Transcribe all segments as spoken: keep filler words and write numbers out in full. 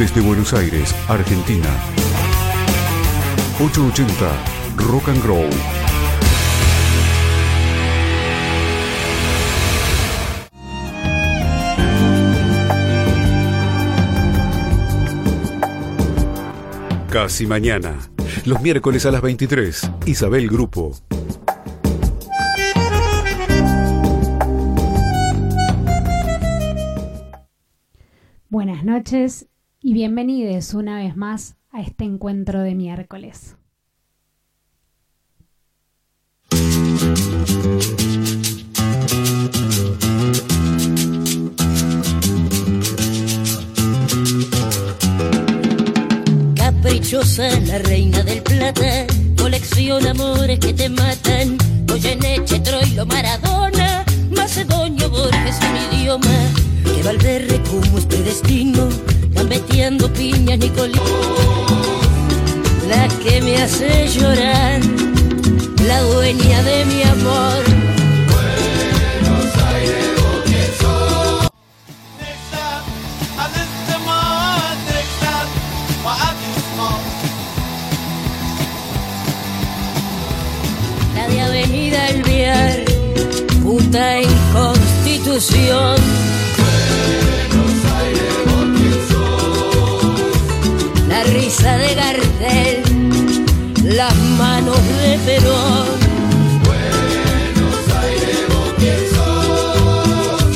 desde Buenos Aires, Argentina. ocho ochenta Rock and Roll. Casi mañana, los miércoles a las veintitrés, Isabel Grupo. Buenas noches y bienvenidos una vez más a este encuentro de miércoles. Caprichosa, la reina del plata, colecciona amores que te matan. Goyeneche, Troilo, Maradona, Macedonio, Borges, un idioma. Que Valverde como es predestino, gambeteando piñas, Nicolino. La que me hace llorar, la dueña de mi amor. Buenos Aires, vos que sos. La de Avenida Alvear, puta en Constitución. La risa de Gardel, las manos de Perón. Buenos Aires, vos quién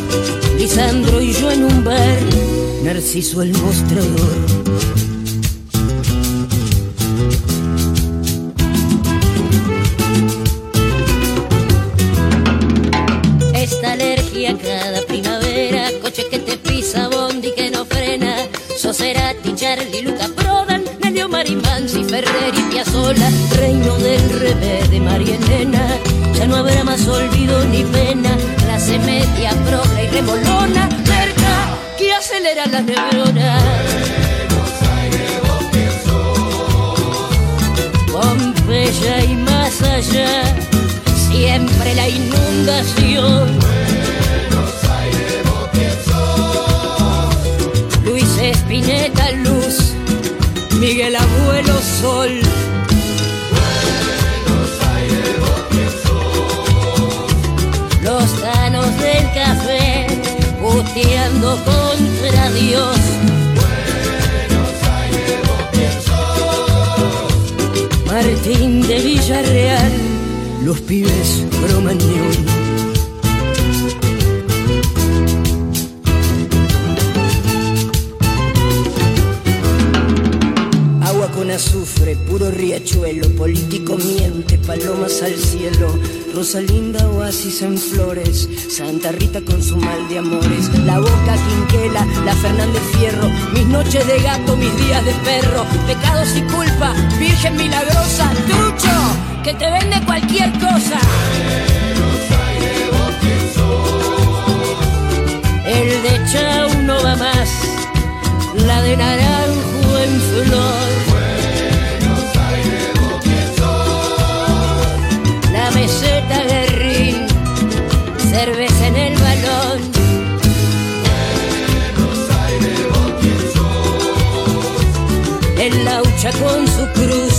sos. Lisandro y yo en un bar, Narciso el mostrador. Esta alergia cada primavera, coche que te pisa, bondi que no frena. Soserati, Charlie, Luca Prodan, Nelio Marimansi, Ferrer y Piazzolla. Reino del revés de María Elena, ya no habrá más olvido ni pena. Clase media, proja y remolona, cerca que acelera las neuronas. Buenos Aires, vos que sos. Pompeya y más allá, siempre la inundación. Buenos Aires, vos que sos. Espineta, Luz, Miguel Abuelo, Sol. Buenos Aires, vos que sos. Los tanos del café, puteando contra Dios. Buenos Aires, vos que sos. Martín de Villarreal, los pibes Cromañón. Azufre, puro riachuelo, político miente, palomas al cielo, Rosalinda oasis en Flores, Santa Rita con su mal de amores, la Boca Quinquela, la Fernández Fierro, mis noches de gato, mis días de perro, pecados y culpa, virgen milagrosa, trucho, que te vende cualquier cosa. Buenos Aires, vos quién sos. El de Chau no va más, la de Naranjo en Flor. Meseta de Rin, cerveza en el balón. Buenos Aires, vos quién sos. El Laucha con su cruz,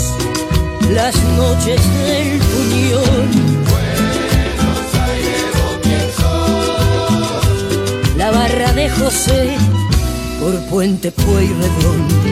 las noches del Puñón. Buenos Aires, vos quién sos. La barra de José, por Puente Pueyrredón.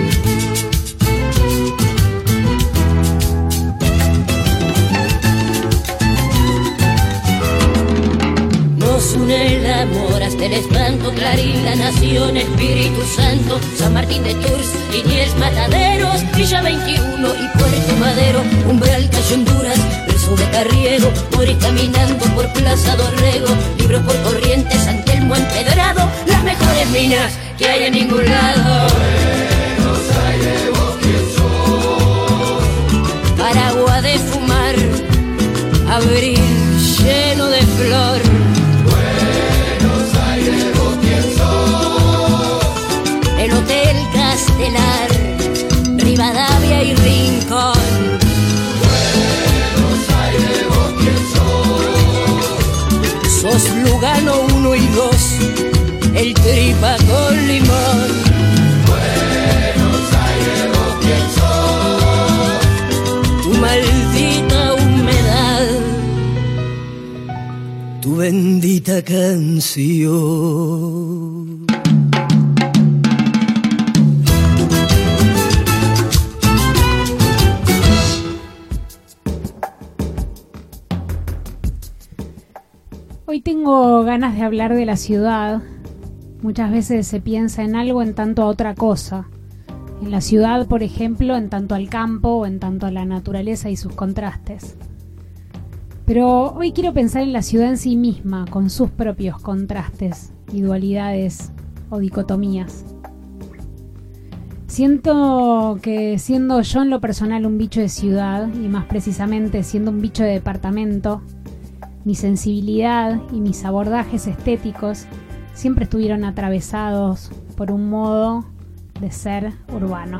El amor hasta el espanto, Clarín, la Nación, Espíritu Santo, San Martín de Tours, Liniers, Mataderos, Villa veintiuno y Puerto Madero, Umbral, Cayo Honduras, verso de Carriego, Moris caminando por Plaza Dorrego, libros por Corrientes, San Telmo empedrado, las mejores minas que hay en ningún lado. Buenos Aires, vos quién sos. Paraguas de fumar, abril lleno de flor. El Hotel Castelar, Rivadavia y Rincón. Buenos Aires, vos quién sos. Sos Lugano uno y dos, el tripa con limón. Buenos tu bendita canción. Hoy tengo ganas de hablar de la ciudad. Muchas veces se piensa en algo en tanto a otra cosa. En la ciudad, por ejemplo, en tanto al campo o en tanto a la naturaleza y sus contrastes. Pero hoy quiero pensar en la ciudad en sí misma, con sus propios contrastes y dualidades o dicotomías. Siento que siendo yo en lo personal un bicho de ciudad, y más precisamente siendo un bicho de departamento, mi sensibilidad y mis abordajes estéticos siempre estuvieron atravesados por un modo de ser urbano,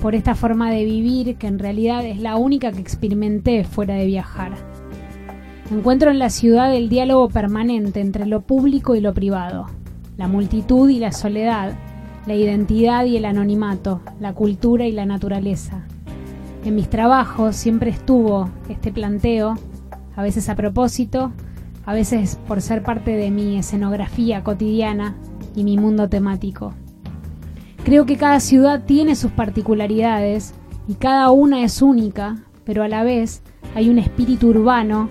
por esta forma de vivir que en realidad es la única que experimenté fuera de viajar. Encuentro en la ciudad el diálogo permanente entre lo público y lo privado, la multitud y la soledad, la identidad y el anonimato, la cultura y la naturaleza. En mis trabajos siempre estuvo este planteo, a veces a propósito, a veces por ser parte de mi escenografía cotidiana y mi mundo temático. Creo que cada ciudad tiene sus particularidades y cada una es única, pero a la vez hay un espíritu urbano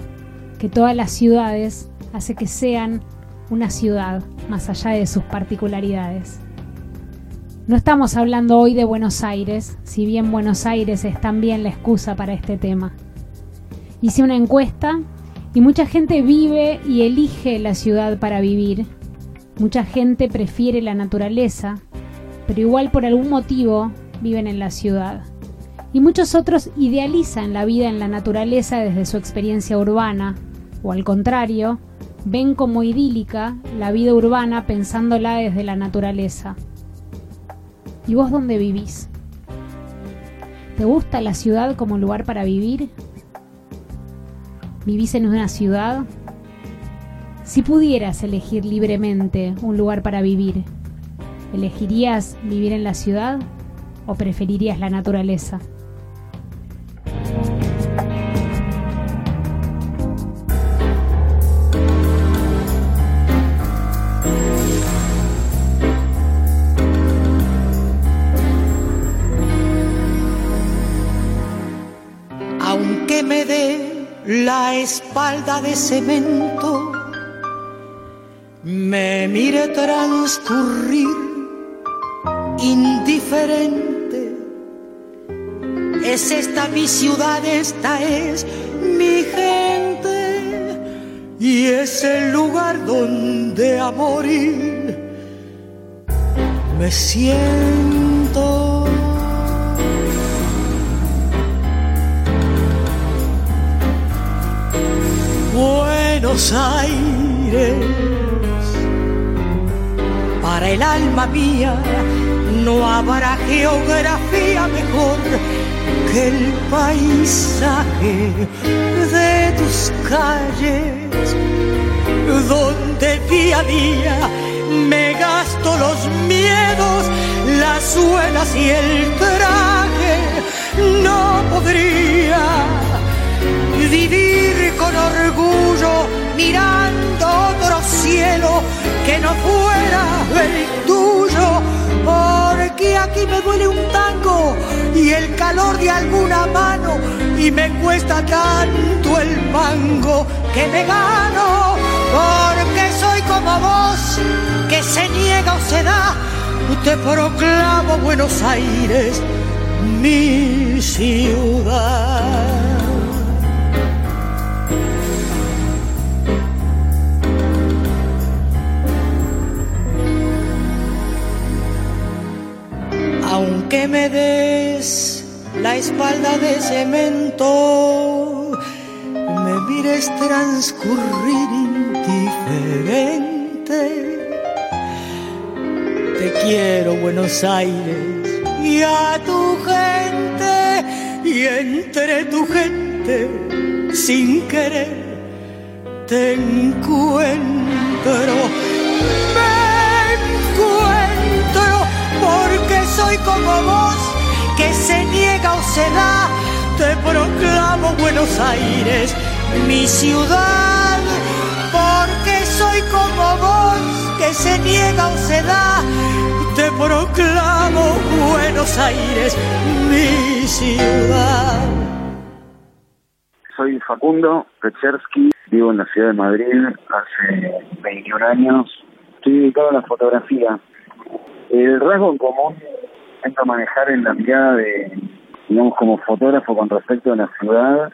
que todas las ciudades hace que sean una ciudad más allá de sus particularidades. No estamos hablando hoy de Buenos Aires, si bien Buenos Aires es también la excusa para este tema. Hice una encuesta y mucha gente vive y elige la ciudad para vivir. Mucha gente prefiere la naturaleza, pero igual por algún motivo viven en la ciudad. Y muchos otros idealizan la vida en la naturaleza desde su experiencia urbana, o al contrario, ven como idílica la vida urbana pensándola desde la naturaleza. ¿Y vos dónde vivís? ¿Te gusta la ciudad como lugar para vivir? ¿Vivís en una ciudad? Si pudieras elegir libremente un lugar para vivir, ¿elegirías vivir en la ciudad o preferirías la naturaleza? Aunque me dé la espalda de cemento, me mire transcurrir indiferente. Es esta mi ciudad, esta es mi gente, y es el lugar donde a morir me siento. Buenos Aires, para el alma mía no habrá geografía mejor que el paisaje de tus calles, donde día a día me gasto los miedos, las suelas y el traje. No podría vivir con orgullo mirando otro cielo que no fuera el tuyo, porque aquí me duele un tango y el calor de alguna mano, y me cuesta tanto el mango que me gano, porque soy como vos, que se niega o se da. Te proclamo Buenos Aires, mi ciudad. Aunque me des la espalda de cemento, me mires transcurrir indiferente, te quiero, Buenos Aires, y a tu gente, y entre tu gente, sin querer, te encuentro, me encuentro. Porque soy como vos, que se niega o se da. Te proclamo Buenos Aires, mi ciudad. porque soy como vos, que se niega o se da. Te proclamo Buenos Aires, mi ciudad. Soy Facundo Pecharsky, vivo en la ciudad de Madrid hace veintiún años. Estoy dedicado a la fotografía. El rasgo en común es manejar en la mirada de, digamos, como fotógrafo con respecto a la ciudad.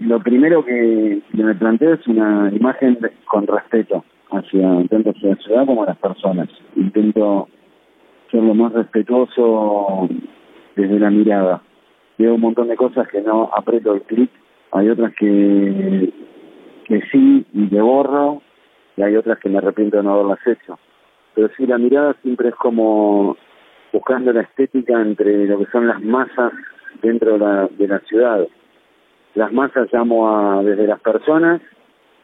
Lo primero que me planteo es una imagen de, con respeto hacia tanto hacia la ciudad como a las personas. Intento ser lo más respetuoso desde la mirada. Veo un montón de cosas que no aprieto el clic, hay otras que que sí y que borro, y hay otras que me arrepiento de no haberlas hecho. Pero sí, la mirada siempre es como buscando la estética entre lo que son las masas dentro de la, de la ciudad. Las masas llamo a desde las personas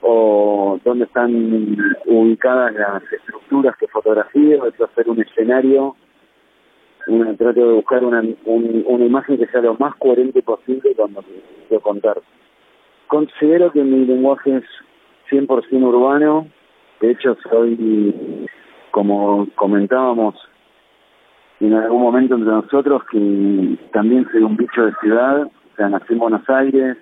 o dónde están ubicadas las estructuras que fotografío, o hacer un escenario. Una, trato de buscar una, un, una imagen que sea lo más coherente posible cuando quiero contar. Considero que mi lenguaje es cien por ciento urbano. De hecho, soy, como comentábamos en algún momento entre nosotros, que también soy un bicho de ciudad. O sea, nací en Buenos Aires,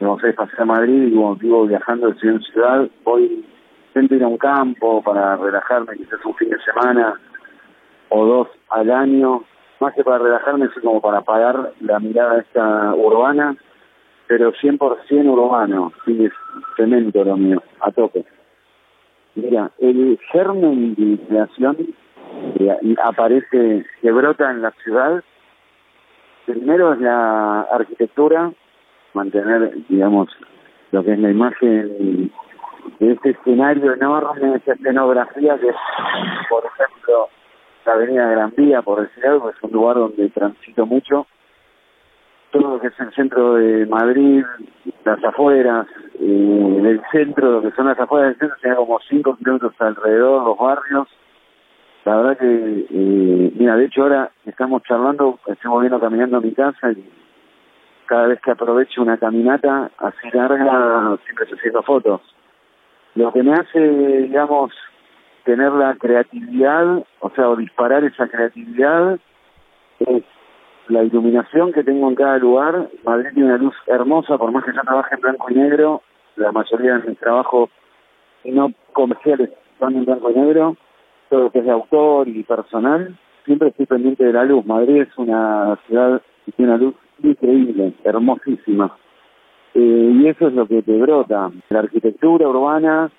no sé, pasé a Madrid y como vivo viajando de ciudad en ciudad, voy, intento ir a un campo para relajarme, quizás un fin de semana o dos al año, más que para relajarme, es como para apagar la mirada esta urbana, pero cien por ciento urbano, sí, es cemento lo mío, a tope. Mira, el germen de inspiración que aparece, que brota en la ciudad, primero es la arquitectura, mantener, digamos, lo que es la imagen de este escenario enorme, de esta escenografía que es, por ejemplo, la Avenida Gran Vía, por decir algo, es un lugar donde transito mucho. Todo lo que es el centro de Madrid, las afueras, eh, el centro, lo que son las afueras del centro, tiene como cinco kilómetros alrededor, los barrios. La verdad que, eh, mira, de hecho ahora estamos charlando, estamos viendo caminando a mi casa y cada vez que aprovecho una caminata así larga, siempre estoy haciendo fotos. Lo que me hace, digamos, tener la creatividad, o sea, o disparar esa creatividad, es la iluminación que tengo en cada lugar. Madrid tiene una luz hermosa, por más que yo trabaje en blanco y negro, la mayoría de mis trabajos no comerciales son en blanco y negro. Todo lo que es de autor y personal, siempre estoy pendiente de la luz. Madrid es una ciudad que tiene una luz increíble, hermosísima. Eh, y eso es lo que te brota. La arquitectura urbana,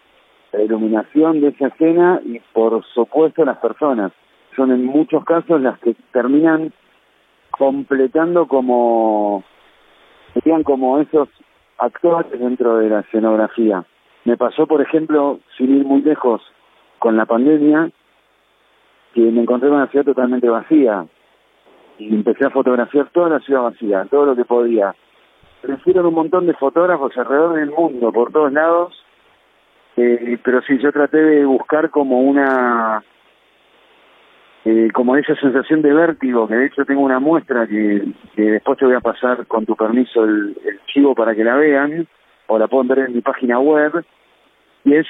la iluminación de esa escena y, por supuesto, las personas. Son en muchos casos las que terminan completando como, serían como esos actores dentro de la escenografía. Me pasó, por ejemplo, sin ir muy lejos, con la pandemia, que me encontré en una ciudad totalmente vacía y empecé a fotografiar toda la ciudad vacía, todo lo que podía. Crecieron un montón de fotógrafos alrededor del mundo, por todos lados, eh, pero sí, yo traté de buscar como una, eh, como esa sensación de vértigo, que de hecho tengo una muestra que, que después te voy a pasar con tu permiso el, el chivo para que la vean, o la pueden ver en mi página web, y es,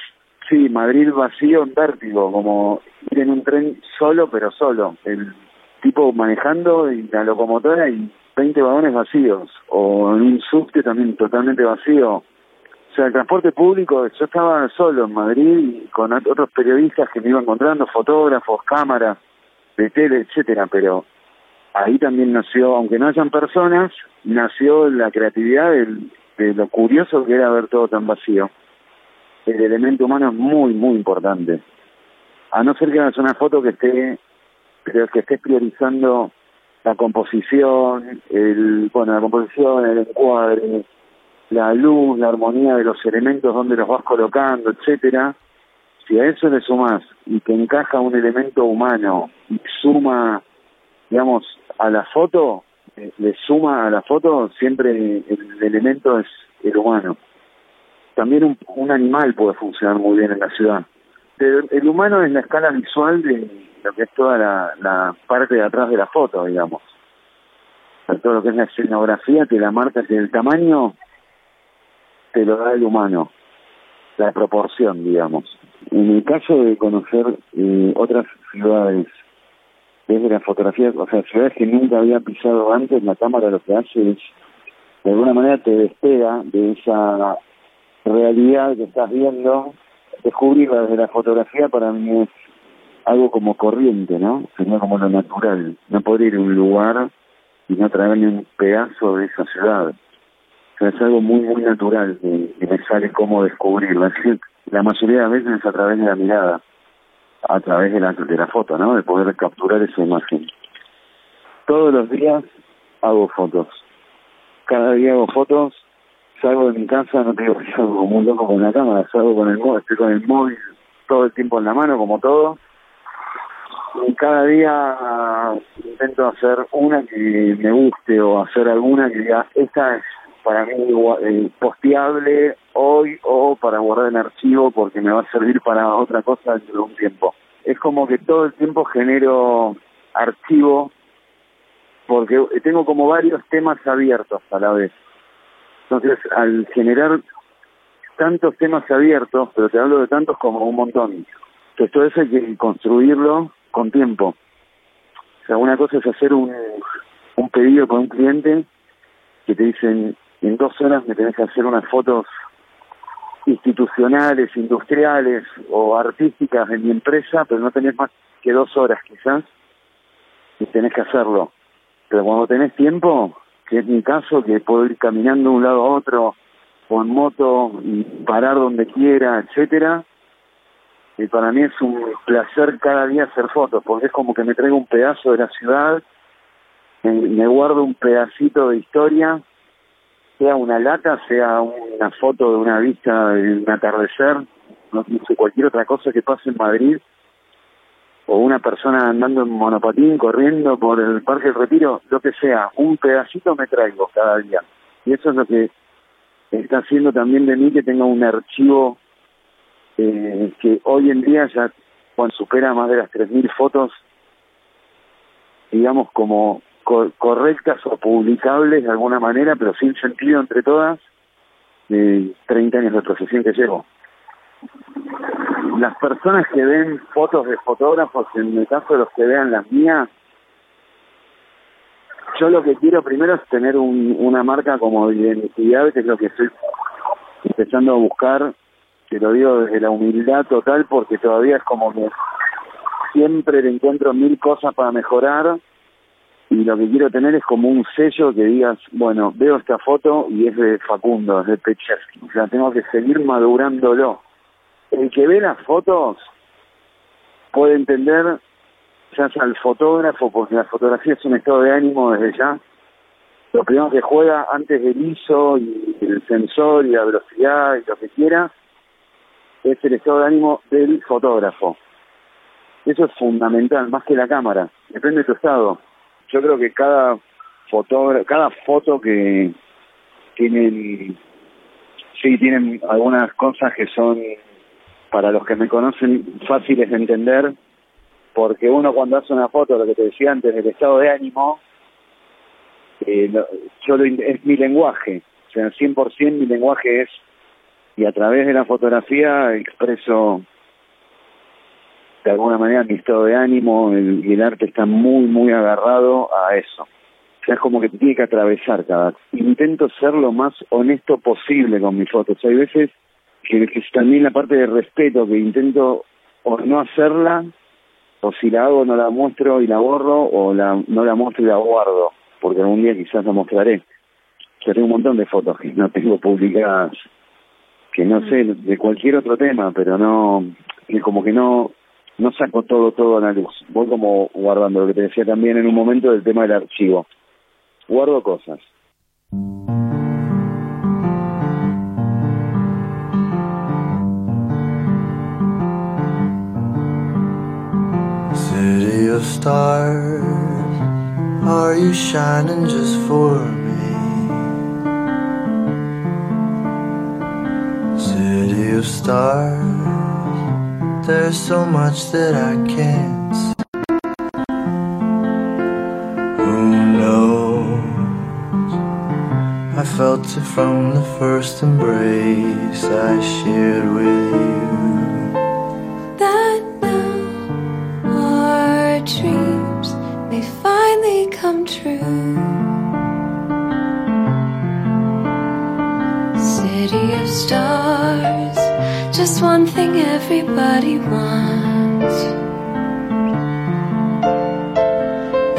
sí, Madrid vacío en vértigo, como ir en un tren solo, pero solo. El tipo manejando y la locomotora y veinte vagones vacíos, o en un subte también totalmente vacío. O sea, el transporte público, yo estaba solo en Madrid con otros periodistas que me iba encontrando, fotógrafos, cámaras, de tele, etcétera. Pero ahí también nació, aunque no hayan personas, nació la creatividad del, de lo curioso que era ver todo tan vacío. El elemento humano es muy, muy importante. A no ser que hagas una foto que esté, pero que estés priorizando la composición, el, bueno, la composición, el encuadre, la luz, la armonía de los elementos, donde los vas colocando, etcétera. Si a eso le sumás y te encaja un elemento humano y suma, digamos, a la foto, le suma a la foto, siempre el, el elemento es el humano. También un, un animal puede funcionar muy bien en la ciudad. El, el humano es la escala visual de lo que es toda la, la parte de atrás de la foto, digamos. O sea, todo lo que es la escenografía, que la marca, que el tamaño, te lo da el humano. la proporción, digamos. En el caso de conocer eh, otras ciudades desde la fotografía, o sea, ciudades que nunca había pisado antes, la cámara lo que hace es, de alguna manera te despega de esa realidad que estás viendo. Descubrirla desde la fotografía para mí es algo como corriente, ¿no? Sería como lo natural. No poder ir a un lugar y no traer ni un pedazo de esa ciudad. O sea, es algo muy, muy natural que, que me sale cómo descubrirla. Es decir, la mayoría de las veces es a través de la mirada, a través de la, de la foto, ¿no? De poder capturar esa imagen. Todos los días hago fotos. Cada día hago fotos. Salgo de mi casa, no te digo que salgo como un loco con la cámara, salgo con el móvil, estoy con el móvil todo el tiempo en la mano, como todo. Y cada día intento hacer una que me guste o hacer alguna que diga, esta es para mí eh, posteable hoy o para guardar en archivo porque me va a servir para otra cosa dentro de un tiempo. Es como que todo el tiempo genero archivo porque tengo como varios temas abiertos a la vez. Entonces, al generar tantos temas abiertos, pero te hablo de tantos como un montón, que todo eso hay que construirlo con tiempo. O sea, una cosa es hacer un, un pedido con un cliente que te dicen, en dos horas me tenés que hacer unas fotos institucionales, industriales o artísticas de mi empresa, pero no tenés más que dos horas quizás, y tenés que hacerlo. Pero cuando tenés tiempo, que es mi caso, que puedo ir caminando de un lado a otro, o en moto, y parar donde quiera, etcétera. Y para mí es un placer cada día hacer fotos, porque es como que me traigo un pedazo de la ciudad, me guardo un pedacito de historia, sea una lata, sea una foto de una vista de un atardecer, no sé, cualquier otra cosa que pase en Madrid, o una persona andando en monopatín, corriendo por el Parque del Retiro, lo que sea, un pedacito me traigo cada día. Y eso es lo que está haciendo también de mí que tenga un archivo eh, que hoy en día ya bueno, supera más de las tres mil fotos, digamos, como co- correctas o publicables de alguna manera, pero sin sentido entre todas, eh, treinta años de procesión que llevo. Las personas que ven fotos de fotógrafos, en el caso de los que vean las mías, yo lo que quiero primero es tener un, una marca como de identidad, que es lo que estoy empezando a buscar, te lo digo desde la humildad total, porque todavía es como que siempre le encuentro mil cosas para mejorar, y lo que quiero tener es como un sello que digas, bueno, veo esta foto y es de Facundo, es de Pecharsky, o sea, tengo que seguir madurándolo. El que ve las fotos puede entender, ya sea el fotógrafo, porque la fotografía es un estado de ánimo desde ya. Lo primero que juega antes del I S O y el sensor y la velocidad y lo que quiera es el estado de ánimo del fotógrafo. Eso es fundamental, más que la cámara. Depende de tu estado. Yo creo que cada fotógrafo, cada foto que tienen, sí, tienen algunas cosas que son, para los que me conocen, fáciles de entender, porque uno cuando hace una foto, lo que te decía antes, del estado de ánimo, eh, lo, yo lo, es mi lenguaje, o sea, cien por ciento mi lenguaje es, y a través de la fotografía expreso de alguna manera mi estado de ánimo, el, y el arte está muy, muy agarrado a eso. O sea, es como que tiene que atravesar cada... Intento ser lo más honesto posible con mis fotos. Hay veces que también la parte de respeto, que intento o no hacerla, o si la hago no la muestro y la borro, o la no la muestro y la guardo, porque algún día quizás la mostraré. Yo tengo un montón de fotos que no tengo publicadas, que no sé, de cualquier otro tema, pero no, es como que no no saco todo, todo a la luz. Voy como guardando, lo que te decía también en un momento del tema del archivo. Guardo cosas. Of stars, are you shining just for me? City of stars, there's so much that I can't see. Who knows? I felt answer from the first embrace I shared with you. That now our dreams may finally come true. City of stars, just one thing everybody wants.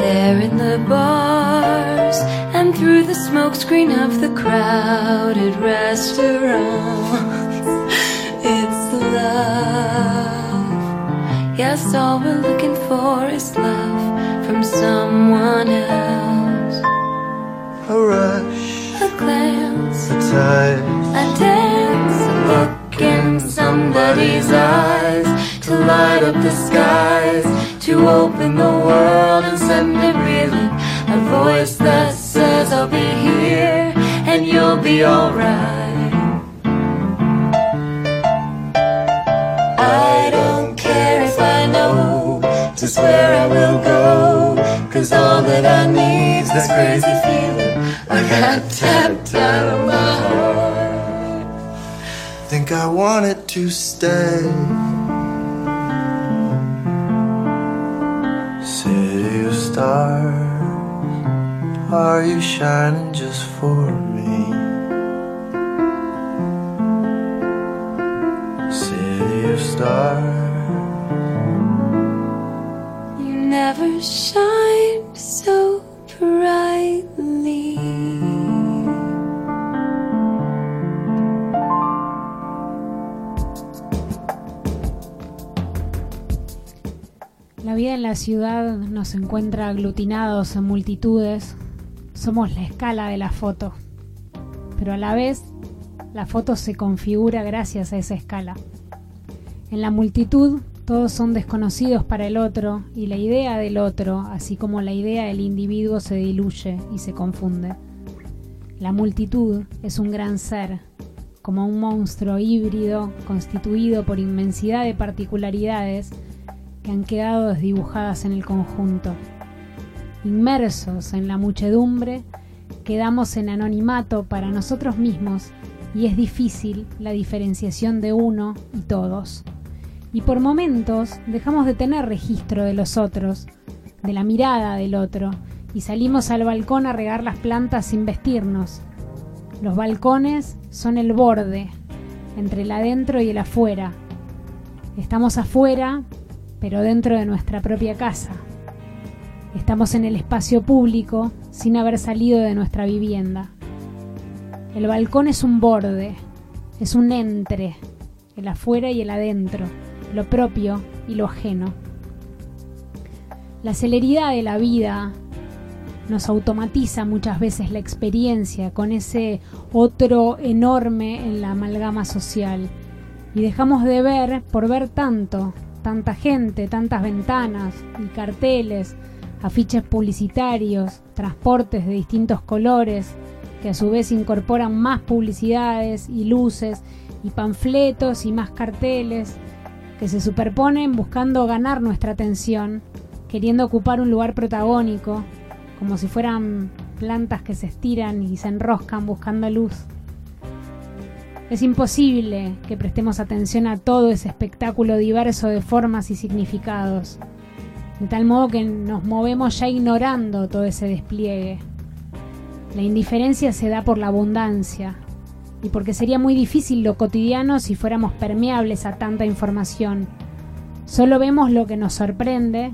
There in the bars and through the smoke screen of the crowded restaurants, it's love. Yes, all we're looking for is love from someone else. A rush, a glance, a touch, a dance, a look in somebody's eyes, to light up the skies, to open the world and send it reeling. A voice that says I'll be here and you'll be alright. I don't care if I know just where I will go, cause all that I need's this crazy feeling I got tapped out of my heart. I think I wanted to stay. City of stars, are you shining just for me? City of stars, you never shine so brightly. La vida en la ciudad nos encuentra aglutinados en multitudes. Somos la escala de la foto, pero a la vez la foto se configura gracias a esa escala. En la multitud todos son desconocidos para el otro, y la idea del otro, así como la idea del individuo, se diluye y se confunde. La multitud es un gran ser, como un monstruo híbrido constituido por inmensidad de particularidades que han quedado desdibujadas en el conjunto. Inmersos en la muchedumbre, quedamos en anonimato para nosotros mismos, y es difícil la diferenciación de uno y todos. Y por momentos dejamos de tener registro de los otros, de la mirada del otro, y salimos al balcón a regar las plantas sin vestirnos. Los balcones son el borde entre el adentro y el afuera. Estamos afuera, pero dentro de nuestra propia casa. Estamos en el espacio público sin haber salido de nuestra vivienda. El balcón es un borde, es un entre, el afuera y el adentro, lo propio y lo ajeno. La celeridad de la vida nos automatiza muchas veces la experiencia con ese otro enorme en la amalgama social, y dejamos de ver por ver tanto. Tanta gente, tantas ventanas y carteles, afiches publicitarios, transportes de distintos colores, que a su vez incorporan más publicidades y luces y panfletos y más carteles, que se superponen buscando ganar nuestra atención, queriendo ocupar un lugar protagónico, como si fueran plantas que se estiran y se enroscan buscando luz. Es imposible que prestemos atención a todo ese espectáculo diverso de formas y significados, de tal modo que nos movemos ya ignorando todo ese despliegue. La indiferencia se da por la abundancia, y porque sería muy difícil lo cotidiano si fuéramos permeables a tanta información. Solo vemos lo que nos sorprende,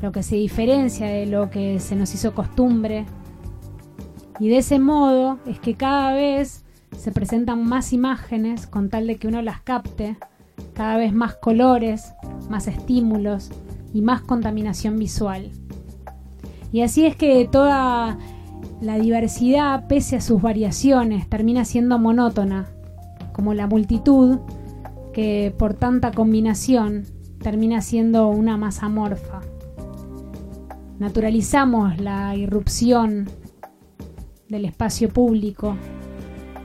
lo que se diferencia de lo que se nos hizo costumbre, y de ese modo es que cada vez se presentan más imágenes con tal de que uno las capte, cada vez más colores, más estímulos y más contaminación visual. Y así es que toda la diversidad, pese a sus variaciones, termina siendo monótona, como la multitud que por tanta combinación termina siendo una masa amorfa. Naturalizamos la irrupción del espacio público.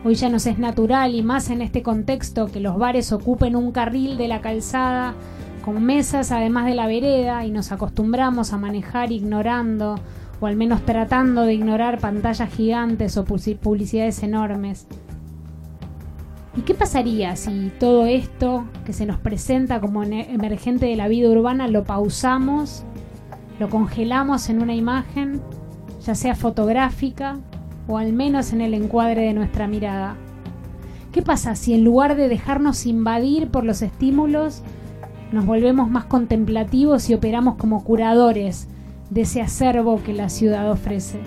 Hoy ya nos es natural, y más en este contexto, que los bares ocupen un carril de la calzada con mesas además de la vereda, y nos acostumbramos a manejar ignorando, o al menos tratando de ignorar, pantallas gigantes o publicidades enormes. ¿Y qué pasaría si todo esto que se nos presenta como emergente de la vida urbana lo pausamos, lo congelamos en una imagen, ya sea fotográfica o al menos en el encuadre de nuestra mirada? ¿Qué pasa si en lugar de dejarnos invadir por los estímulos, nos volvemos más contemplativos y operamos como curadores de ese acervo que la ciudad ofrece?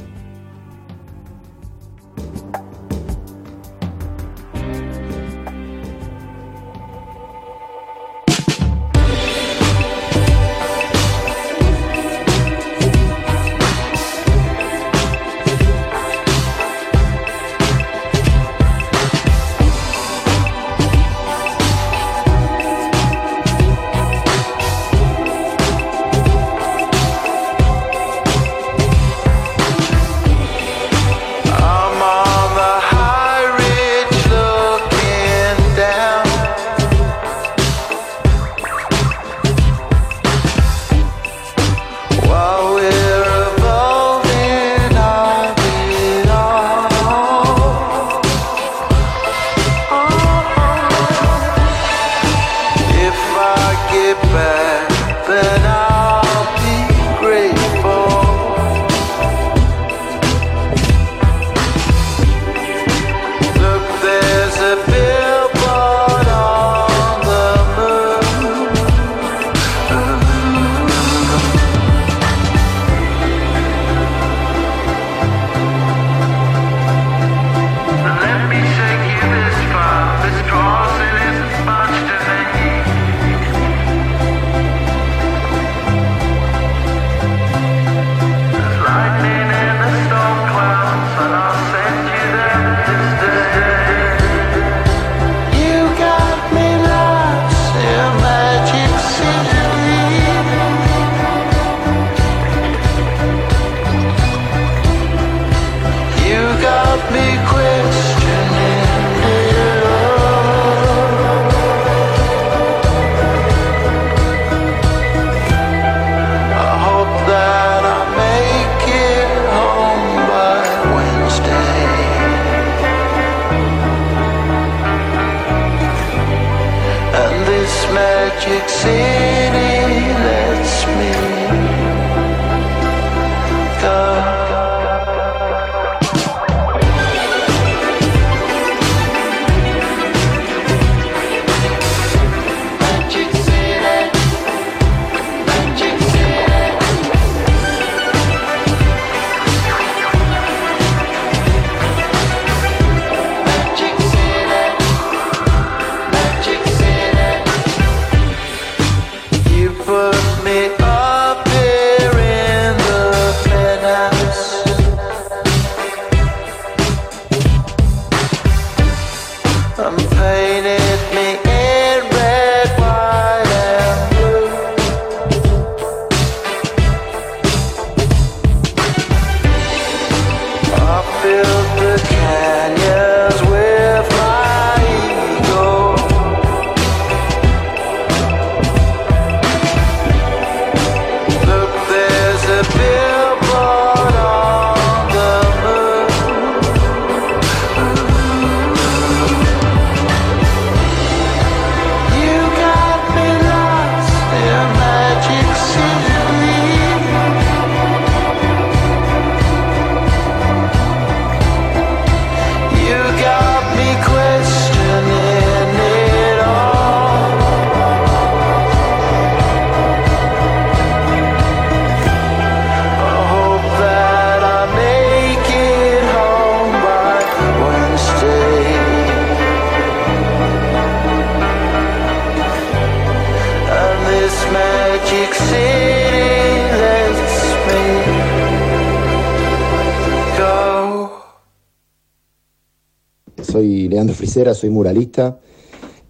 Soy Leandro Fritzera, soy muralista.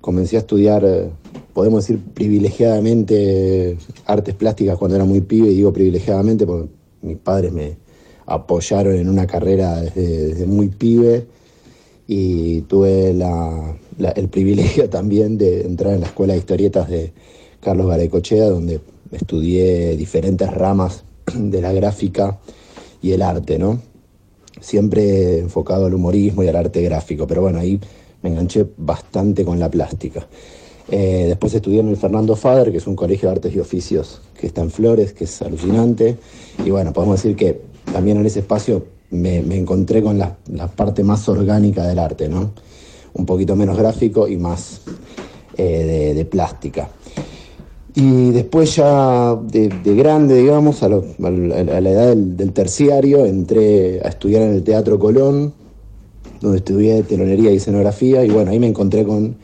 Comencé a estudiar, podemos decir privilegiadamente, artes plásticas cuando era muy pibe. Y digo privilegiadamente porque mis padres me apoyaron en una carrera desde, desde muy pibe. Y tuve la, la, el privilegio también de entrar en la escuela de historietas de Carlos Garecochea, donde estudié diferentes ramas de la gráfica y el arte, ¿no? Siempre enfocado al humorismo y al arte gráfico, pero bueno, ahí me enganché bastante con la plástica. Eh, después estudié en el Fernando Fader, que es un colegio de artes y oficios que está en Flores, que es alucinante, y bueno, podemos decir que también en ese espacio me, me encontré con la, la parte más orgánica del arte, ¿no? Un poquito menos gráfico y más eh, de, de plástica. Y después ya de, de grande, digamos, a, lo, a la edad del, del terciario, entré a estudiar en el Teatro Colón, donde estudié telonería y escenografía, y bueno, ahí me encontré con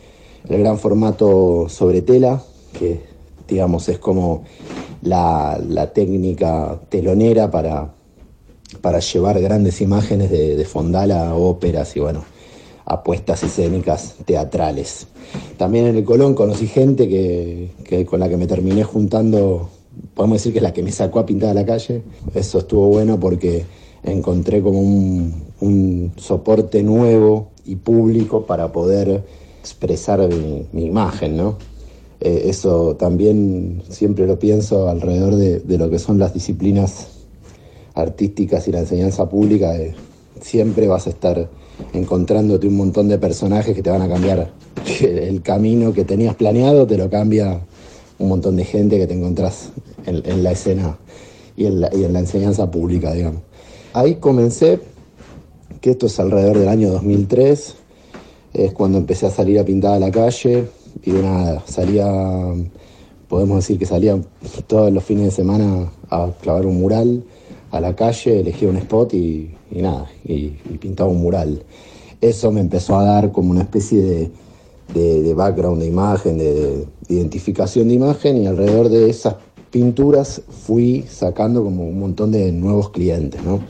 el gran formato sobre tela, que digamos es como la, la técnica telonera para, para llevar grandes imágenes de, de fondal a óperas y bueno, a puestas escénicas teatrales. También en el Colón conocí gente que, que con la que me terminé juntando, podemos decir que es la que me sacó a pintar a la calle. Eso estuvo bueno porque encontré como un, un soporte nuevo y público para poder expresar mi, mi imagen, ¿no? Eh, eso también siempre lo pienso alrededor de, de lo que son las disciplinas artísticas y la enseñanza pública. Eh, siempre vas a estar encontrándote un montón de personajes que te van a cambiar el camino que tenías planeado, te lo cambia un montón de gente que te encontrás en, en la escena y en la, y en la enseñanza pública, digamos. Ahí comencé, que esto es alrededor del año dos mil tres, es cuando empecé a salir a pintar a la calle y nada, salía, podemos decir que salía todos los fines de semana a clavar un mural a la calle, elegía un spot y, y nada, y, y pintaba un mural. Eso me empezó a dar como una especie de, de, de background de imagen, de, de identificación de imagen, y alrededor de esas pinturas fui sacando como un montón de nuevos clientes, ¿no?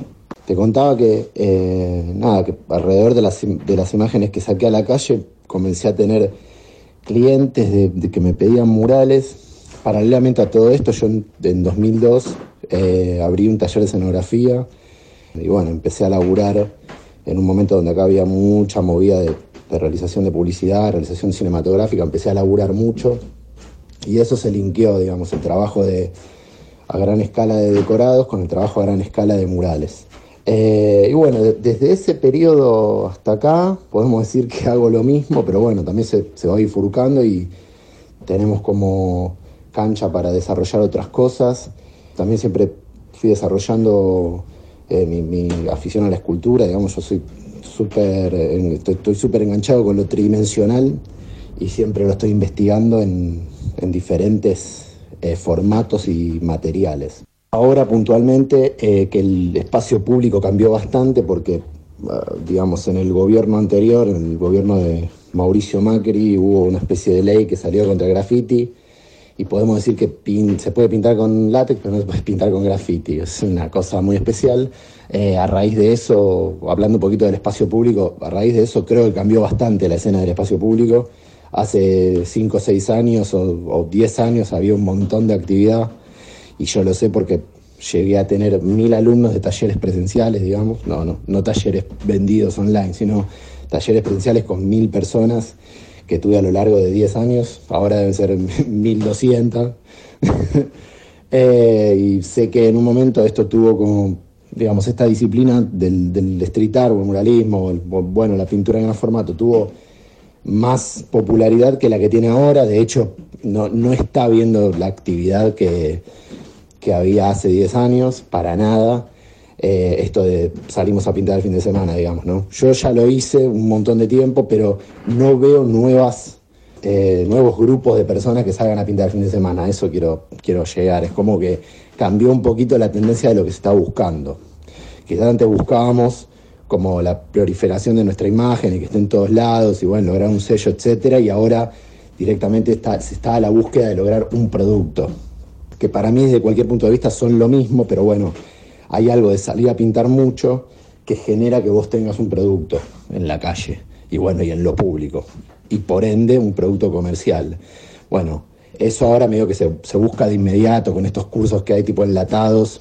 Te contaba que, eh, nada, que alrededor de las, de las imágenes que saqué a la calle comencé a tener clientes de, de que me pedían murales. Paralelamente a todo esto, yo en, en dos mil dos eh, abrí un taller de escenografía y bueno, empecé a laburar en un momento donde acá había mucha movida de, de realización de publicidad, realización cinematográfica, empecé a laburar mucho y eso se linkeó, digamos, el trabajo de, a gran escala de decorados con el trabajo a gran escala de murales. Eh, y bueno, de, desde ese periodo hasta acá podemos decir que hago lo mismo, pero bueno, también se, se va bifurcando y tenemos como cancha para desarrollar otras cosas. También siempre fui desarrollando eh, mi, mi afición a la escultura, digamos, yo soy súper, estoy, estoy súper enganchado con lo tridimensional y siempre lo estoy investigando en, en diferentes eh, formatos y materiales. Ahora puntualmente eh, que el espacio público cambió bastante porque, digamos, en el gobierno anterior, en el gobierno de Mauricio Macri, hubo una especie de ley que salió contra el graffiti. Y podemos decir que pin, se puede pintar con látex, pero no se puede pintar con graffiti. Es una cosa muy especial. Eh, a raíz de eso, hablando un poquito del espacio público, a raíz de eso creo que cambió bastante la escena del espacio público. Hace cinco o seis años o diez años había un montón de actividad. Y yo lo sé porque llegué a tener mil alumnos de talleres presenciales, digamos. No, no, no talleres vendidos online, sino talleres presenciales con mil personas que tuve a lo largo de diez años, ahora deben ser mil doscientos. eh, y sé que en un momento esto tuvo como, digamos, esta disciplina del, del street art, o el muralismo, o el, bueno, la pintura en gran formato, tuvo más popularidad que la que tiene ahora. De hecho, no, no está habiendo la actividad que, que había hace diez años, para nada. Eh, esto de salimos a pintar el fin de semana, digamos, ¿no? Yo ya lo hice un montón de tiempo, pero no veo nuevas, eh, nuevos grupos de personas que salgan a pintar el fin de semana. A eso quiero, quiero llegar. Es como que cambió un poquito la tendencia de lo que se está buscando. Quizás antes buscábamos como la proliferación de nuestra imagen y que esté en todos lados y, bueno, lograr un sello, etcétera, y ahora directamente está, se está a la búsqueda de lograr un producto, que para mí desde cualquier punto de vista son lo mismo, pero bueno, hay algo de salir a pintar mucho que genera que vos tengas un producto en la calle y bueno, y en lo público. Y por ende, un producto comercial. Bueno, eso ahora medio que se, se busca de inmediato con estos cursos que hay tipo enlatados.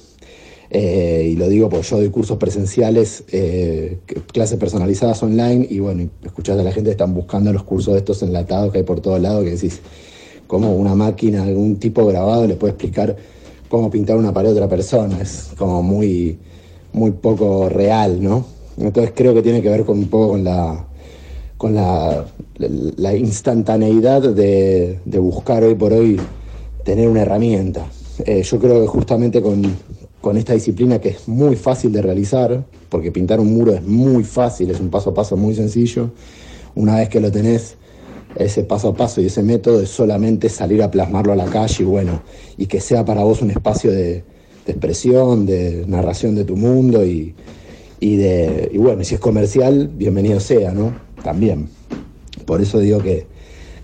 Eh, y lo digo porque yo doy cursos presenciales, eh, clases personalizadas online y bueno, escuchás a la gente que están buscando los cursos de estos enlatados que hay por todos lados que decís, cómo una máquina, algún tipo grabado le puede explicar cómo pintar una pared a otra persona. Es como muy, muy poco real, ¿no? Entonces creo que tiene que ver con un poco con la, con la, la, la instantaneidad de, de buscar hoy por hoy tener una herramienta. Eh, yo creo que justamente con, con esta disciplina que es muy fácil de realizar, porque pintar un muro es muy fácil, es un paso a paso muy sencillo. Una vez que lo tenés, ese paso a paso y ese método, es solamente salir a plasmarlo a la calle y bueno, y que sea para vos un espacio de, de expresión, de narración de tu mundo y, y de y bueno, si es comercial, bienvenido sea, ¿no? También. Por eso digo que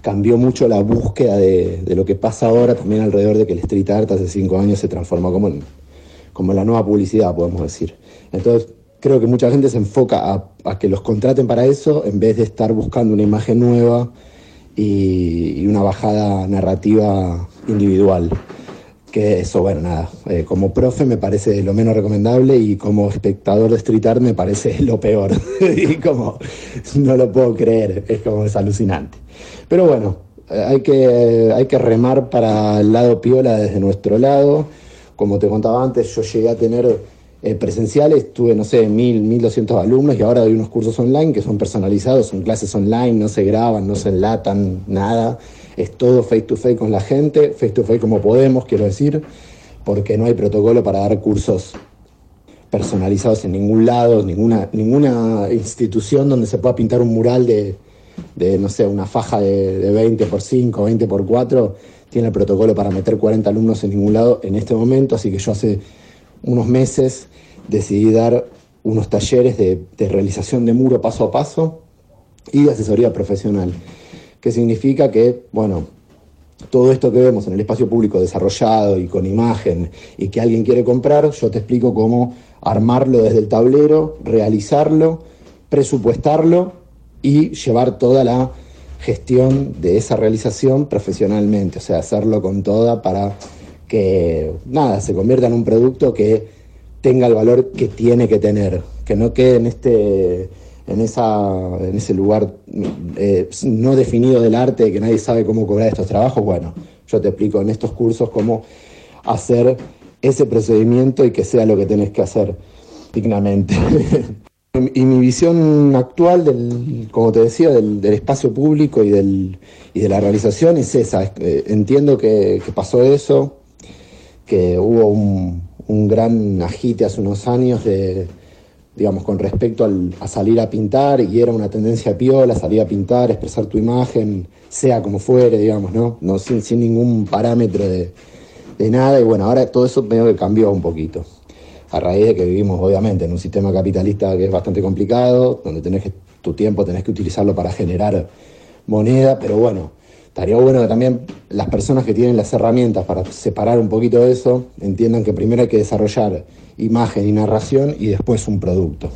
cambió mucho la búsqueda de, de lo que pasa ahora también alrededor de que el street art hace cinco años se transformó como, en, como la nueva publicidad, podemos decir. Entonces, creo que mucha gente se enfoca a, a que los contraten para eso en vez de estar buscando una imagen nueva y, y una bajada narrativa individual. Que eso, bueno, nada, eh, como profe me parece lo menos recomendable y como espectador de street art me parece lo peor. Y como, no lo puedo creer, es como, es alucinante. Pero bueno, hay que, hay que remar para el lado piola desde nuestro lado. Como te contaba antes, yo llegué a tener eh, presenciales, tuve, no sé, mil, mil doscientos alumnos y ahora doy unos cursos online que son personalizados, son clases online, no se graban, no se enlatan, nada. Es todo face to face con la gente, face to face como podemos, quiero decir, porque no hay protocolo para dar cursos personalizados en ningún lado, ninguna, ninguna institución donde se pueda pintar un mural de... de, no sé, una faja de, de veinte por cinco, veinte por cuatro, tiene el protocolo para meter cuarenta alumnos en ningún lado en este momento, así que yo hace unos meses decidí dar unos talleres de, de realización de muro paso a paso y de asesoría profesional, que significa que, bueno, todo esto que vemos en el espacio público desarrollado y con imagen y que alguien quiere comprar, yo te explico cómo armarlo desde el tablero, realizarlo, presupuestarlo y llevar toda la gestión de esa realización profesionalmente, o sea, hacerlo con toda para que, nada, se convierta en un producto que tenga el valor que tiene que tener, que no quede en este, en esa, en ese lugar eh, no definido del arte, que nadie sabe cómo cobrar estos trabajos. Bueno, yo te explico en estos cursos cómo hacer ese procedimiento y que sea lo que tenés que hacer dignamente. Y mi visión actual, del, como te decía, del, del espacio público y, del, y de la realización es esa. Entiendo que, que pasó eso, que hubo un, un gran agite hace unos años de, digamos, con respecto al, a salir a pintar, y era una tendencia piola, salir a pintar, expresar tu imagen, sea como fuere, digamos, ¿no? No sin, sin ningún parámetro de, de nada, y bueno, ahora todo eso medio que cambió un poquito. A raíz de que vivimos, obviamente, en un sistema capitalista que es bastante complicado, donde tenés que, tu tiempo tenés que utilizarlo para generar moneda, pero bueno, estaría bueno que también las personas que tienen las herramientas para separar un poquito eso, entiendan que primero hay que desarrollar imagen y narración y después un producto.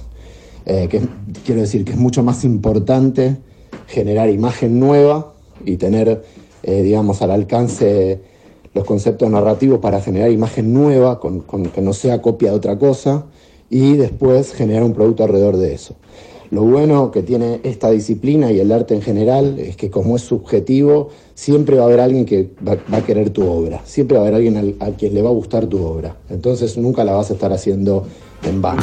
Eh, que es, quiero decir que es mucho más importante generar imagen nueva y tener, eh, digamos, al alcance los conceptos narrativos para generar imagen nueva, con, con, que no sea copia de otra cosa, y después generar un producto alrededor de eso. Lo bueno que tiene esta disciplina y el arte en general es que, como es subjetivo, siempre va a haber alguien que va, va a querer tu obra, siempre va a haber alguien al, a quien le va a gustar tu obra, entonces nunca la vas a estar haciendo en vano.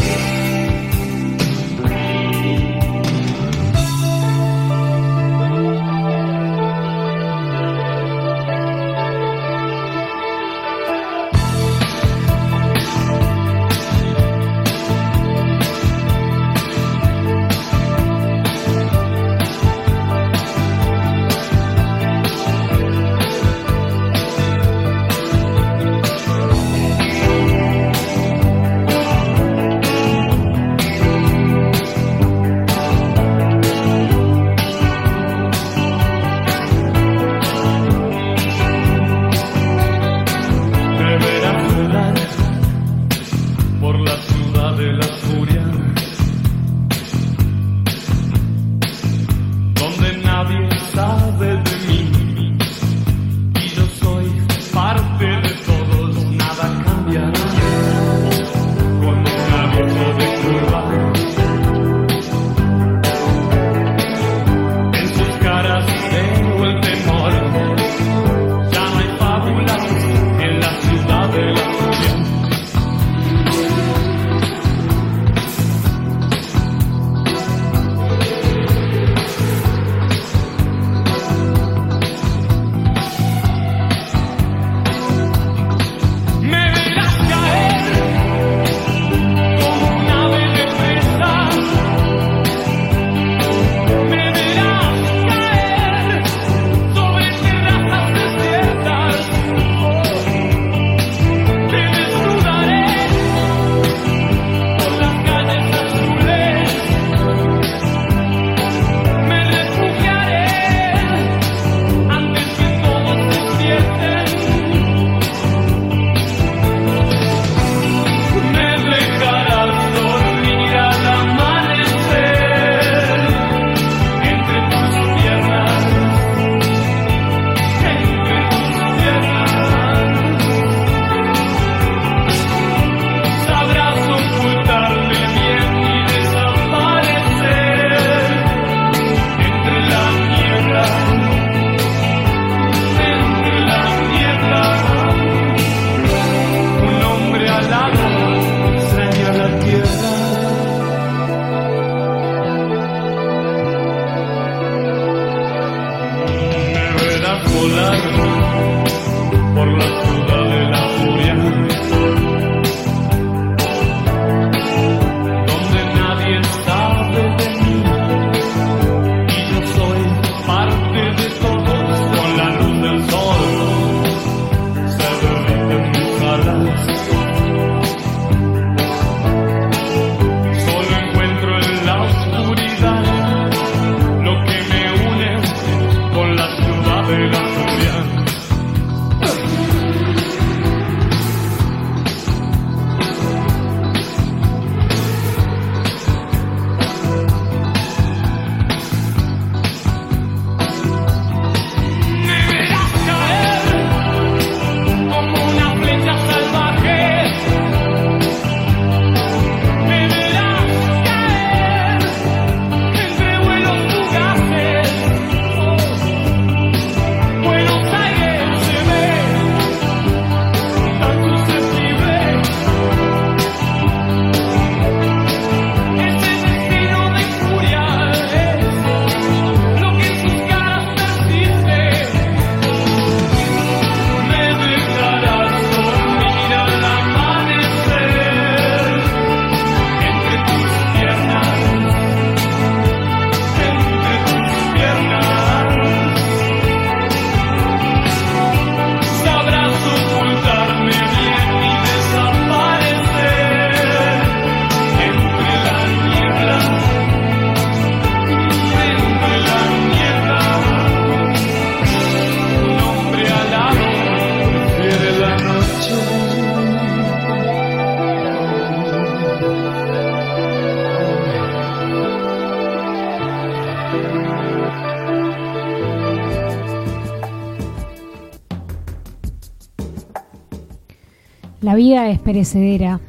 La vida es perecedera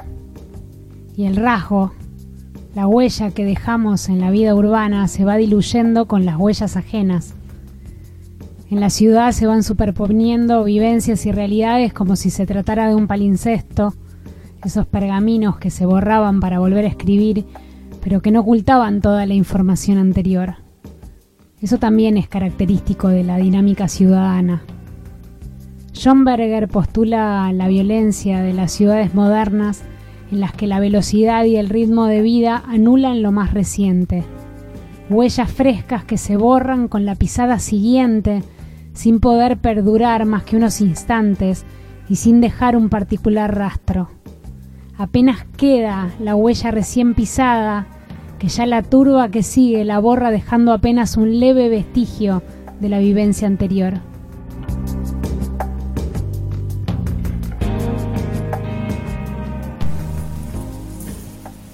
y el rasgo, la huella que dejamos en la vida urbana se va diluyendo con las huellas ajenas. En la ciudad se van superponiendo vivencias y realidades como si se tratara de un palincesto, esos pergaminos que se borraban para volver a escribir, pero que no ocultaban toda la información anterior. Eso también es característico de la dinámica ciudadana. John Berger postula la violencia de las ciudades modernas en las que la velocidad y el ritmo de vida anulan lo más reciente. Huellas frescas que se borran con la pisada siguiente, sin poder perdurar más que unos instantes y sin dejar un particular rastro. Apenas queda la huella recién pisada, que ya la turba que sigue la borra dejando apenas un leve vestigio de la vivencia anterior.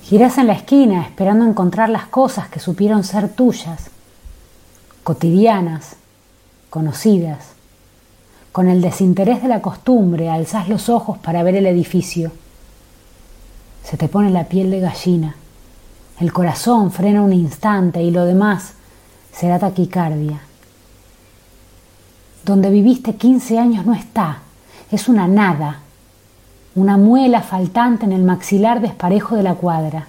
Girás en la esquina esperando encontrar las cosas que supieron ser tuyas, cotidianas, conocidas. Con el desinterés de la costumbre alzás los ojos para ver el edificio. Se te pone la piel de gallina. El corazón frena un instante y lo demás será taquicardia. Donde viviste quince años no está, es una nada. Una muela faltante en el maxilar desparejo de la cuadra.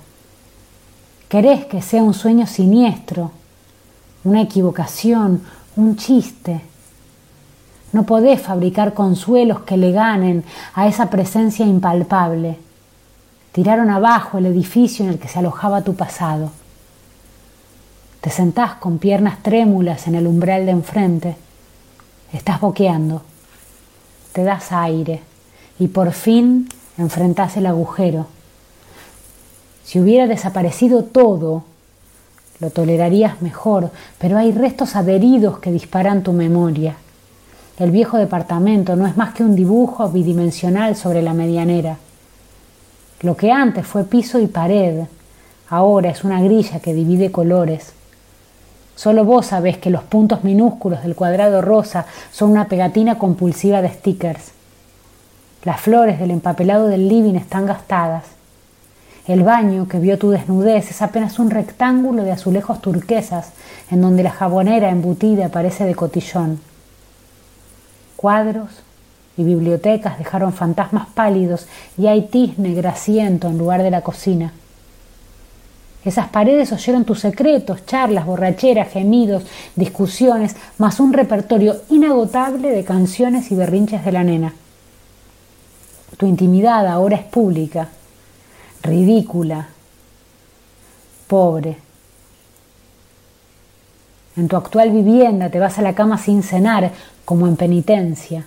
Querés que sea un sueño siniestro, una equivocación, un chiste. No podés fabricar consuelos que le ganen a esa presencia impalpable. Tiraron abajo el edificio en el que se alojaba tu pasado. Te sentás con piernas trémulas en el umbral de enfrente. Estás boqueando. Te das aire. Y por fin enfrentás el agujero. Si hubiera desaparecido todo, lo tolerarías mejor, pero hay restos adheridos que disparan tu memoria. El viejo departamento no es más que un dibujo bidimensional sobre la medianera. Lo que antes fue piso y pared, ahora es una grilla que divide colores. Solo vos sabés que los puntos minúsculos del cuadrado rosa son una pegatina compulsiva de stickers. Las flores del empapelado del living están gastadas. El baño que vio tu desnudez es apenas un rectángulo de azulejos turquesas en donde la jabonera embutida parece de cotillón. Cuadros y bibliotecas dejaron fantasmas pálidos y hay tizne grasiento en lugar de la cocina. Esas paredes oyeron tus secretos, charlas, borracheras, gemidos, discusiones, más un repertorio inagotable de canciones y berrinches de la nena. Tu intimidad ahora es pública, ridícula, pobre. En tu actual vivienda te vas a la cama sin cenar, como en penitencia.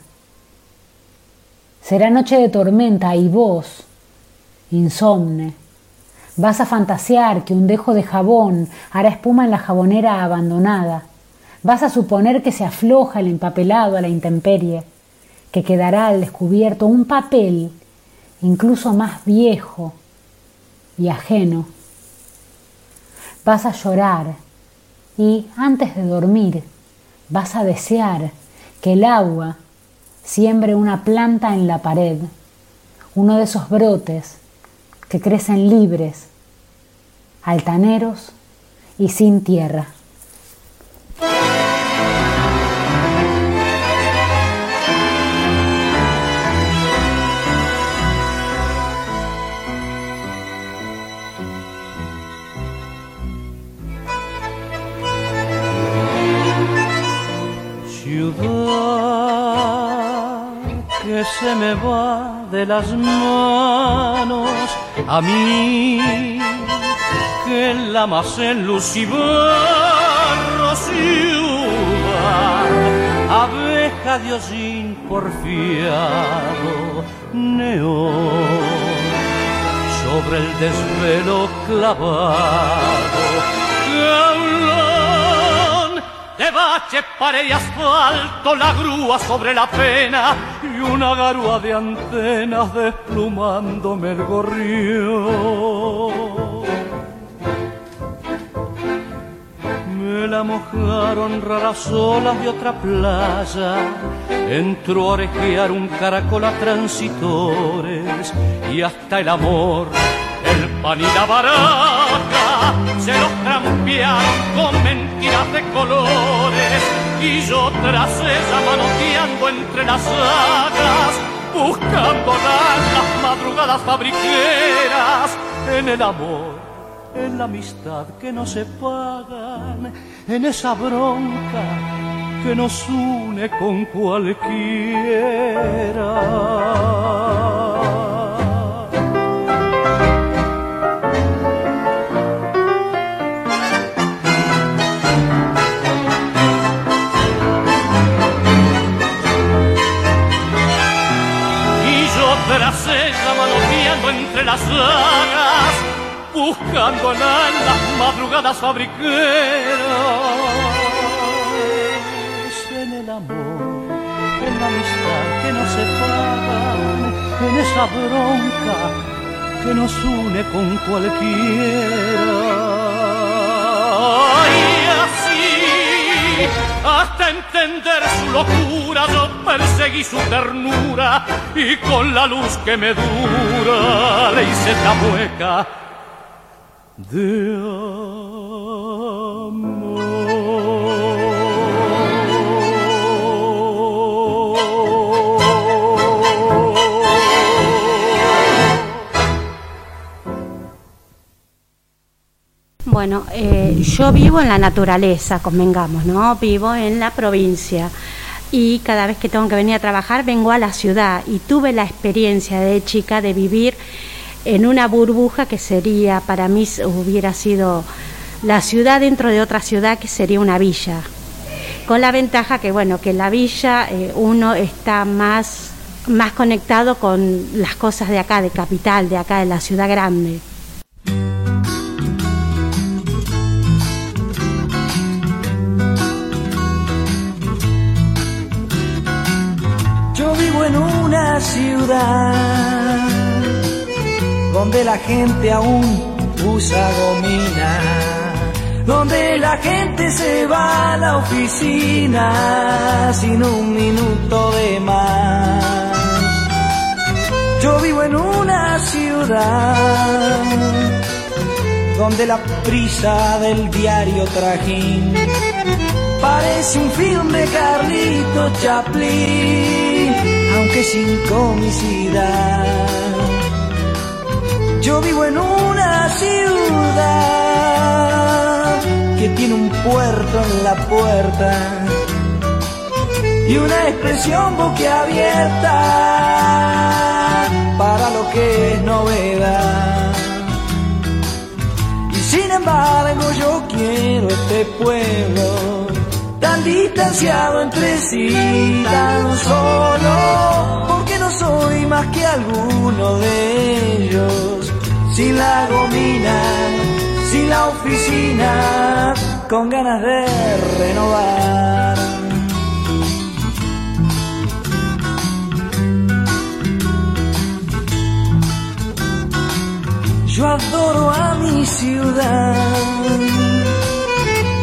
Será noche de tormenta y vos, insomne, vas a fantasear que un dejo de jabón hará espuma en la jabonera abandonada. Vas a suponer que se afloja el empapelado a la intemperie, que quedará al descubierto un papel incluso más viejo y ajeno. Vas a llorar y, antes de dormir, vas a desear que el agua siembre una planta en la pared, uno de esos brotes que crecen libres, altaneros y sin tierra. Se me va de las manos a mí, que la más en luz y barros y uva, abeja de hollín porfiado, neón, sobre el desvelo clavado, caulón de bache, pared y asfalto, la grúa sobre la pena, y una garúa de antenas desplumándome el gorrión. Me la mojaron raras olas de otra playa. Entró a orejear un caracol a transitores y hasta el amor, el pan y la baraja se los trampearon con mentiras de colores. Y yo tras ella manoteando entre las sagas, buscando las madrugadas fabriqueras. En el amor, en la amistad que no se pagan, en esa bronca que nos une con cualquiera. Entre las sagas, buscando en las madrugadas fabriqueras. En el amor, en la amistad que nos separa, en esa bronca que nos une con cualquiera. Y así, hasta entender su locura, yo perseguí su ternura y con la luz que me dura le hice la mueca de amor. Bueno, eh, yo vivo en la naturaleza, convengamos, ¿no? Vivo en la provincia. Y cada vez que tengo que venir a trabajar vengo a la ciudad, y tuve la experiencia de chica de vivir en una burbuja que sería, para mí hubiera sido la ciudad dentro de otra ciudad que sería una villa, con la ventaja que bueno, que en la villa eh, uno está más, más conectado con las cosas de acá, de capital, de acá, de la ciudad grande. En una ciudad donde la gente aún usa gomina, donde la gente se va a la oficina sin un minuto de más. Yo vivo en una ciudad donde la prisa del diario trajín parece un film de Carlito Chaplin, aunque sin comicidad. Yo vivo en una ciudad que tiene un puerto en la puerta y una expresión boquiabierta para lo que es novedad. Y sin embargo yo quiero este pueblo tan distanciado entre sí, tan solo, porque no soy más que alguno de ellos, sin la gomina, sin la oficina, con ganas de renovar. Yo adoro a mi ciudad,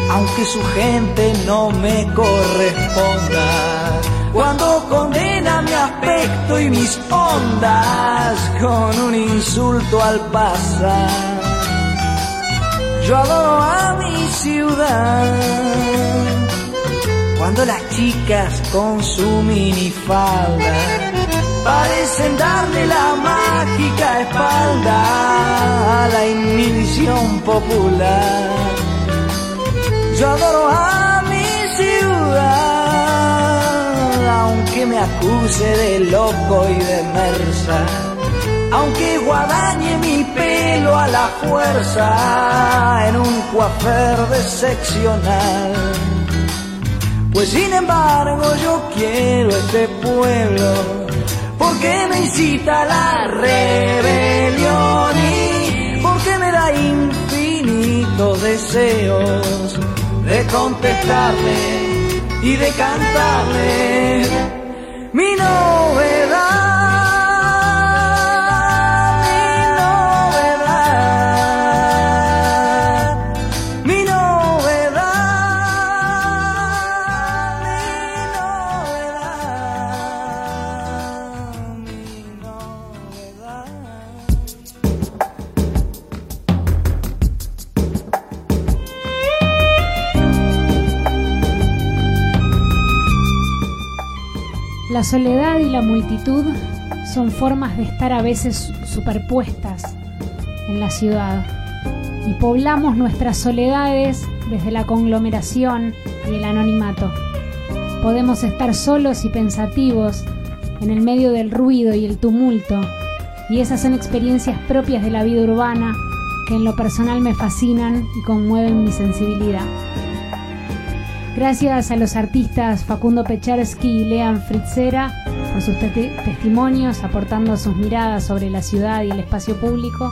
aunque su gente no me corresponda, cuando condena mi aspecto y mis ondas con un insulto al pasar. Yo adoro a mi ciudad, cuando las chicas con su minifalda parecen darle la mágica espalda a la inhibición popular. Yo adoro a mi ciudad, aunque me acuse de loco y de merza, aunque guadañe mi pelo a la fuerza en un coafer de seccional. Pues sin embargo yo quiero este pueblo, porque me incita a la rebelión y porque me da infinitos deseos de contestarle y de cantarle mi novedad, mi novedad, mi novedad. La soledad y la multitud son formas de estar a veces superpuestas en la ciudad, y poblamos nuestras soledades desde la conglomeración y el anonimato. Podemos estar solos y pensativos en el medio del ruido y el tumulto, y esas son experiencias propias de la vida urbana que en lo personal me fascinan y conmueven mi sensibilidad. Gracias a los artistas Facundo Pecharsky y Leon Fritzera por sus te- testimonios, aportando sus miradas sobre la ciudad y el espacio público.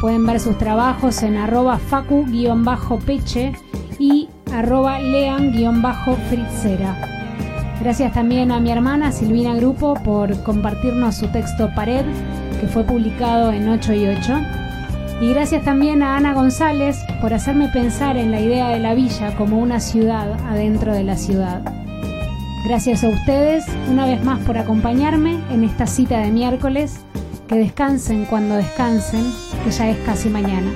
Pueden ver sus trabajos en arroba facu-peche y arroba lean-fritzera. Gracias también a mi hermana Silvina Grupo por compartirnos su texto Pared, que fue publicado en ocho y ocho. Y gracias también a Ana González por hacerme pensar en la idea de la villa como una ciudad adentro de la ciudad. Gracias a ustedes una vez más por acompañarme en esta cita de miércoles. Que descansen cuando descansen, que ya es casi mañana.